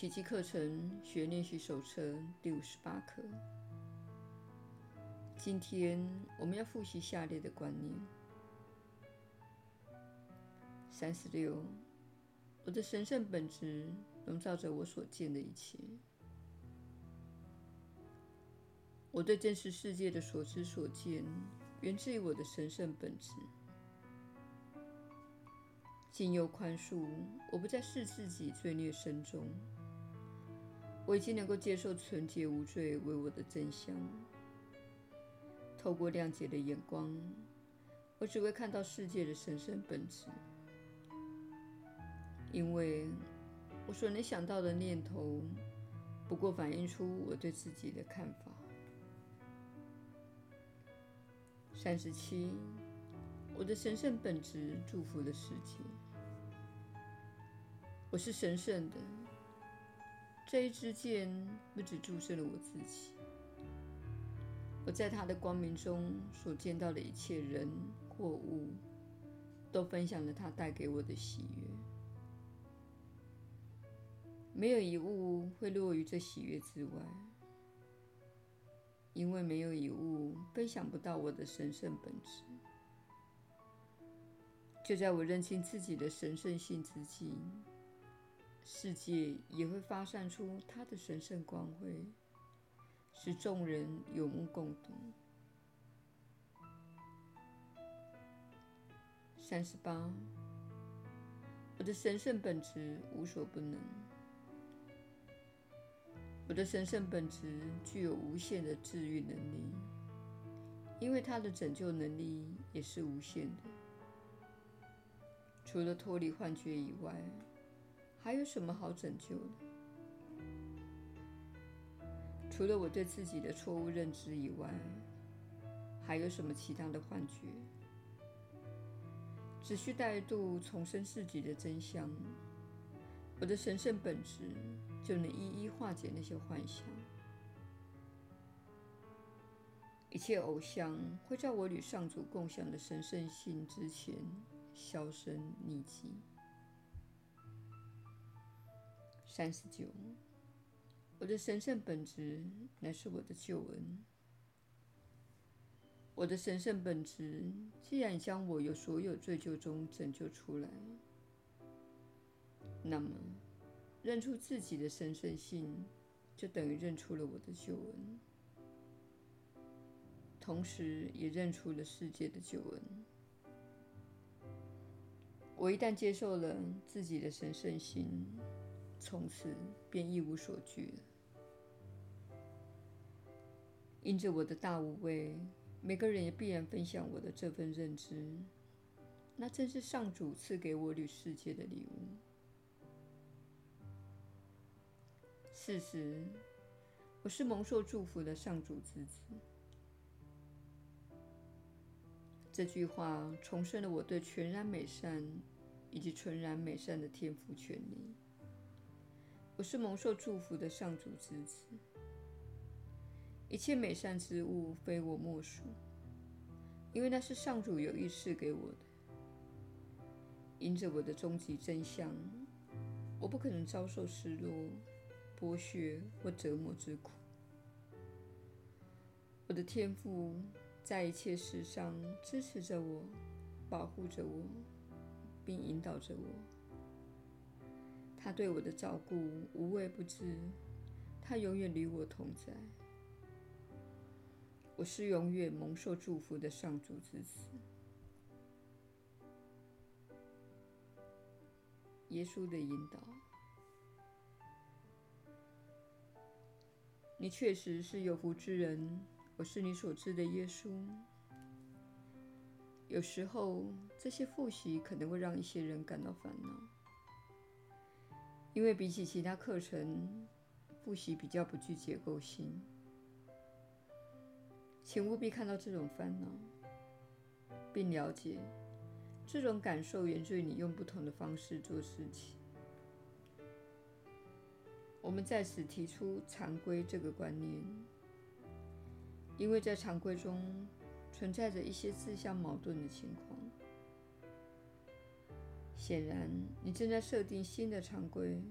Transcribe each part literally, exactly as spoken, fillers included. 奇迹课程学练习手册第五十八课。今天我们要复习下列的观念：三十六，我的神圣本质笼罩着我所见的一切。我对真实世界的所知所见，源自于我的神圣本质。经由宽恕，我不再视自己罪孽深重。我已经能够接受纯洁无罪为我的真相。透过谅解的眼光，我只会看到世界的神圣本质。因为我所能想到的念头，不过反映出我对自己的看法。三十七，我的神圣本质祝福了世界。我是神圣的。这一支箭不只注射了我自己，我在它的光明中所见到的一切人或物，都分享了它带给我的喜悦。没有一物会落于这喜悦之外，因为没有一物分享不到我的神圣本质。就在我认清自己的神圣性之际，世界也会发散出它的神圣光辉，使众人有目共睹。三十八，我的神圣本质无所不能。我的神圣本质具有无限的治愈能力，因为它的拯救能力也是无限的。除了脱离幻觉以外，还有什么好拯救的？除了我对自己的错误认知以外，还有什么其他的幻觉？只需再度重申自己的真相，我的神圣本质就能一一化解那些幻想。一切偶像会在我与上主共享的神圣性之前销声匿迹。三十九，我的神圣本质乃是我的救恩。我的神圣本质既然将我由所有罪咎中拯救出来，那么认出自己的神圣性，就等于认出了我的救恩，同时也认出了世界的救恩。我一旦接受了自己的神圣性，从此便一无所惧了。因着我的大无畏，每个人也必然分享我的这份认知，那正是上主赐给我与世界的礼物。事实，我是蒙受祝福的上主之子。这句话重申了我对全然美善以及纯然美善的天赋权利。我是蒙受祝福的上主之子，一切美善之物非我莫属，因为那是上主有意赐给我的。因着我的终极真相，我不可能遭受失落、剥削或折磨之苦。我的天赋在一切事上支持着我，保护着我，并引导着我。他对我的照顾无微不至，他永远与我同在。我是永远蒙受祝福的上主之子。耶稣的引导。你确实是有福之人。我是你所知的耶稣。有时候，这些复习可能会让一些人感到烦恼，因为比起其他课程，复习比较不具结构性。请务必看到这种烦恼，并了解，这种感受源自于你用不同的方式做事情。我们在此提出常规这个观念，因为在常规中存在着一些自相矛盾的情况。显然，你正在设定新的常规，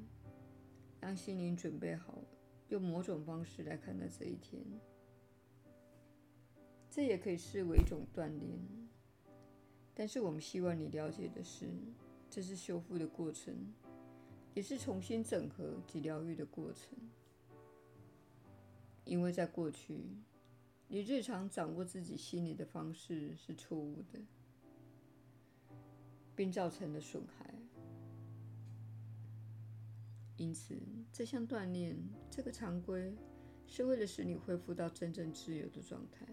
让心灵准备好，用某种方式来看待这一天。这也可以视为一种锻炼，但是我们希望你了解的是，这是修复的过程，也是重新整合及疗愈的过程。因为在过去，你日常掌握自己心理的方式是错误的，并造成了损害。因此，这项锻炼，这个常规，是为了使你恢复到真正自由的状态。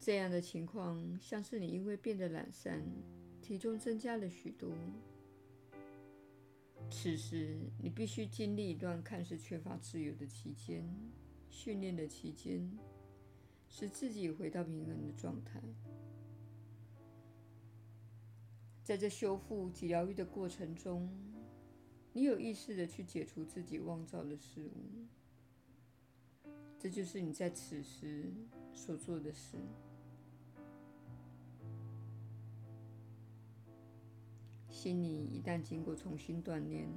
这样的情况，像是你因为变得懒散，体重增加了许多。此时，你必须经历一段看似缺乏自由的期间，训练的期间，使自己回到平衡的状态。在这修复及疗愈的过程中，你有意识地去解除自己妄造的事物，这就是你在此时所做的事。心理一旦经过重新锻炼，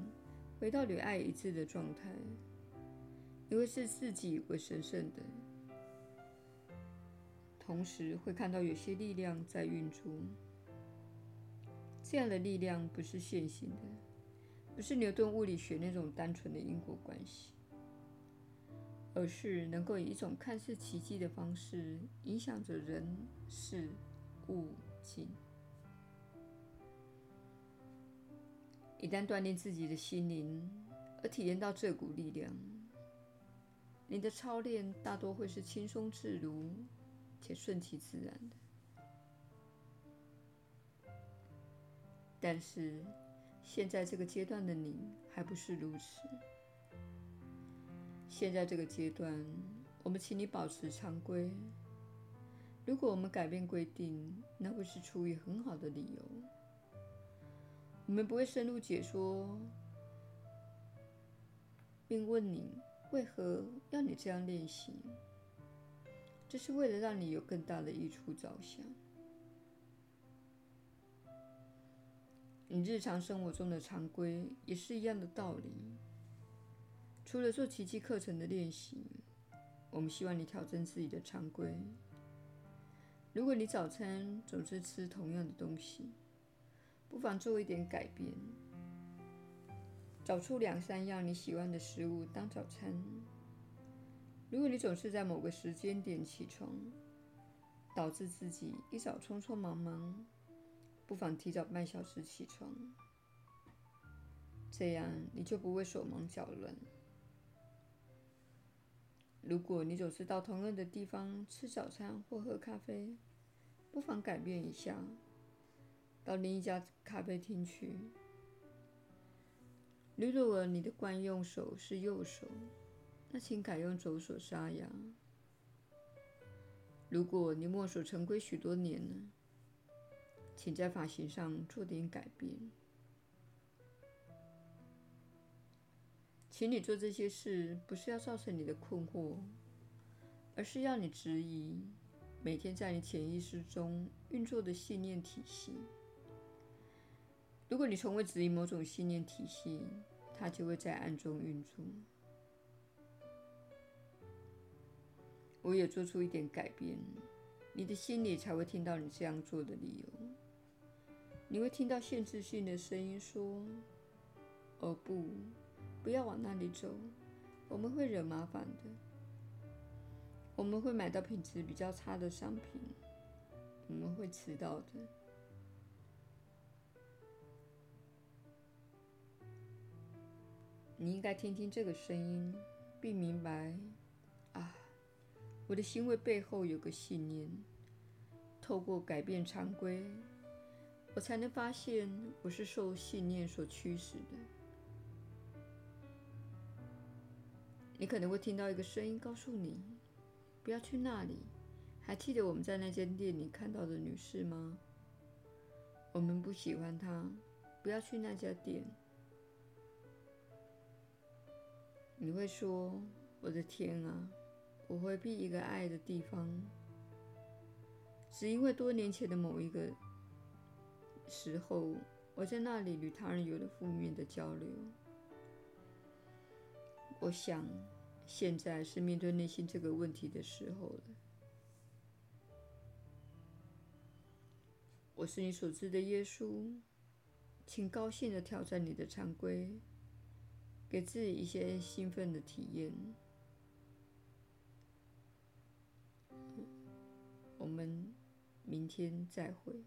回到与爱一致的状态，你会视自己为神圣的，同时会看到有些力量在运作。这样的力量不是线性的，不是牛顿物理学那种单纯的因果关系，而是能够以一种看似奇迹的方式影响着人、事、物、境。一旦锻炼自己的心灵，而体验到这股力量，你的操练大多会是轻松自如且顺其自然的。但是，现在这个阶段的你还不是如此。现在这个阶段，我们请你保持常规。如果我们改变规定，那会是出于很好的理由。我们不会深入解说，并问你为何要你这样练习。这是为了让你有更大的益处着想。你日常生活中的常规也是一样的道理。除了做奇迹课程的练习，我们希望你调整自己的常规。如果你早餐总是吃同样的东西，不妨做一点改变，找出两三样你喜欢的食物当早餐。如果你总是在某个时间点起床，导致自己一早匆匆忙忙，不妨提早半小时起床，这样你就不会手忙脚乱。如果你总是到同样的地方吃早餐或喝咖啡，不妨改变一下，到另一家咖啡厅去。如果你的惯用手是右手，那请改用左手刷牙。如果你墨守成规许多年了，请在发型上做点改变。请你做这些事，不是要造成你的困惑，而是要你质疑每天在你潜意识中运作的信念体系。如果你从未质疑某种信念体系，它就会在暗中运作。我也做出一点改变，你的心里才会听到你这样做的理由。你会听到限制性的声音说：“哦不，不要往那里走，我们会惹麻烦的。我们会买到品质比较差的商品，我们会迟到的。”你应该听听这个声音，并明白，啊。我的行为背后有个信念，透过改变常规，我才能发现我是受信念所驱使的。你可能会听到一个声音告诉你：“不要去那里。还记得我们在那间店里看到的女士吗？我们不喜欢她，不要去那家店。”你会说：“我的天啊！”我回避一个爱的地方，只因为多年前的某一个时候，我在那里与他人有了负面的交流，我想现在是面对内心这个问题的时候了。我是你所知的耶稣，请高兴地挑战你的常规，给自己一些兴奋的体验。我们明天再会。